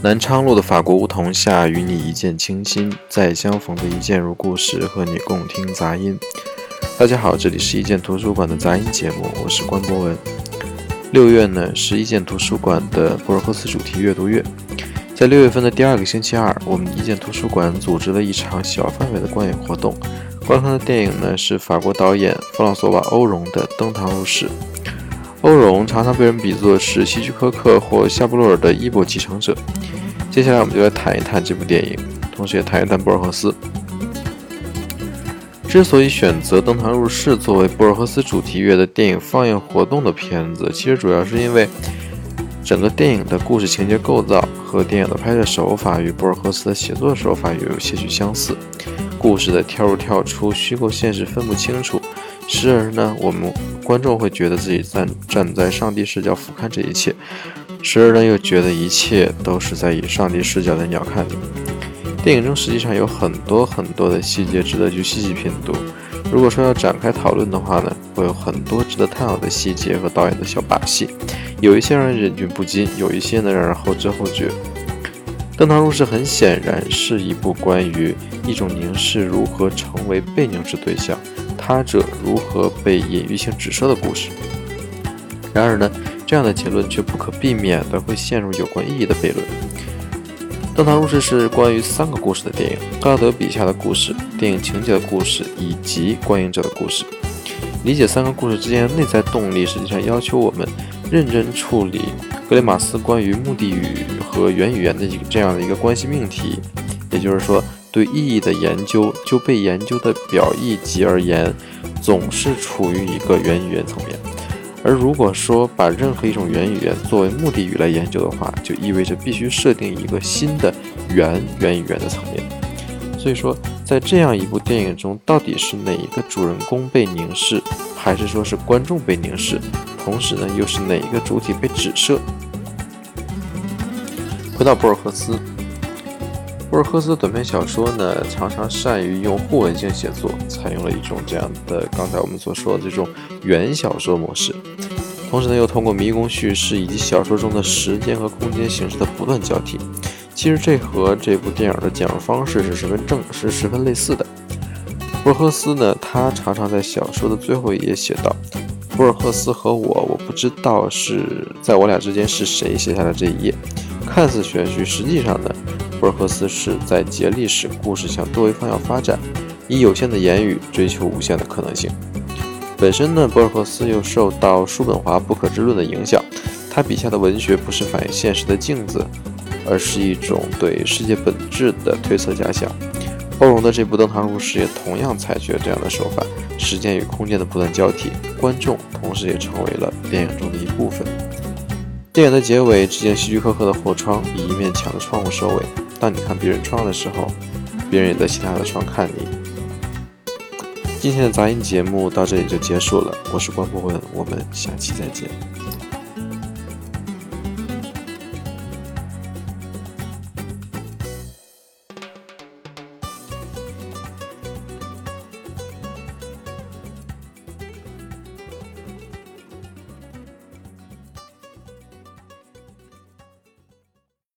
南昌路的法国梧桐下，与你一见倾心，在相逢的一见如故时，和你共听杂音。大家好，这里是一见图书馆的杂音节目，我是关博文。6月呢是一见图书馆的博尔赫斯主题阅读月，在6月份的第2个星期二，我们一见图书馆组织了一场小范围的观影活动。观看的电影呢是法国导演弗朗索瓦·欧容的《登堂入室》。欧容常常被人比作是希区柯克或夏布洛尔的衣钵继承者。接下来我们就来谈一谈这部电影，同时也谈一谈博尔赫斯。之所以选择《登堂入室》作为博尔赫斯主题月的电影放映活动的片子，其实主要是因为整个电影的故事情节构造和电影的拍摄手法与博尔赫斯的写作手法有些许相似，故事的跳入跳出、虚构现实分不清楚，时而呢我们观众会觉得自己站在上帝视角俯瞰这一切，时而呢又觉得一切都是在以上帝视角的鸟瞰里。电影中实际上有很多的细节值得去细细品读，如果说要展开讨论的话呢，会有很多值得探讨的细节和导演的小把戏，有一些让人忍俊不禁，有一些呢让人后知后觉。登堂入室很显然是一部关于一种凝视如何成为被凝视对象，他者如何被隐喻性指涉的故事。然而呢，这样的结论却不可避免的会陷入有关意义的悖论。登堂入室是关于3个故事的电影，高德笔下的故事、电影情节的故事以及观影者的故事。理解3个故事之间的内在动力，实际上要求我们认真处理格雷马斯关于目的语和原语言的这样的一个关系命题，也就是说，对意义的研究就被研究的表意及而言，总是处于一个原语言层面。而如果说把任何一种原语言作为目的语来研究的话，就意味着必须设定一个新的原语言的层面。所以说，在这样一部电影中，到底是哪一个主人公被凝视，还是说是观众被凝视，同时呢又是哪一个主体被指涉？回到博尔赫斯，博尔赫斯的短篇小说呢，常常善于用互文性写作，采用了一种这样的刚才我们所说的这种原小说模式，同时呢又通过迷宫叙事以及小说中的时间和空间形式的不断交替。其实这和这部电影的讲述方式是十分类似的。博尔赫斯呢，他常常在小说的最后一页写道：“博尔赫斯和我不知道是在我俩之间是谁写下的这一页。”看似玄虚，实际上呢，博尔赫斯是在竭力使故事向多维方向发展，以有限的言语追求无限的可能性。本身呢，博尔赫斯又受到叔本华不可知论的影响，他笔下的文学不是反映现实的镜子，而是一种对世界本质的推测假想。欧容的这部《登堂入室》也同样采取了这样的手法，时间与空间的不断交替，观众同时也成为了电影中的一部分。电影的结尾致敬希区柯克的《后窗》，以一面墙的窗户收尾。当你看别人窗的时候，别人也在其他的窗看你。今天的杂音节目到这里就结束了，我是关博文，我们下期再见。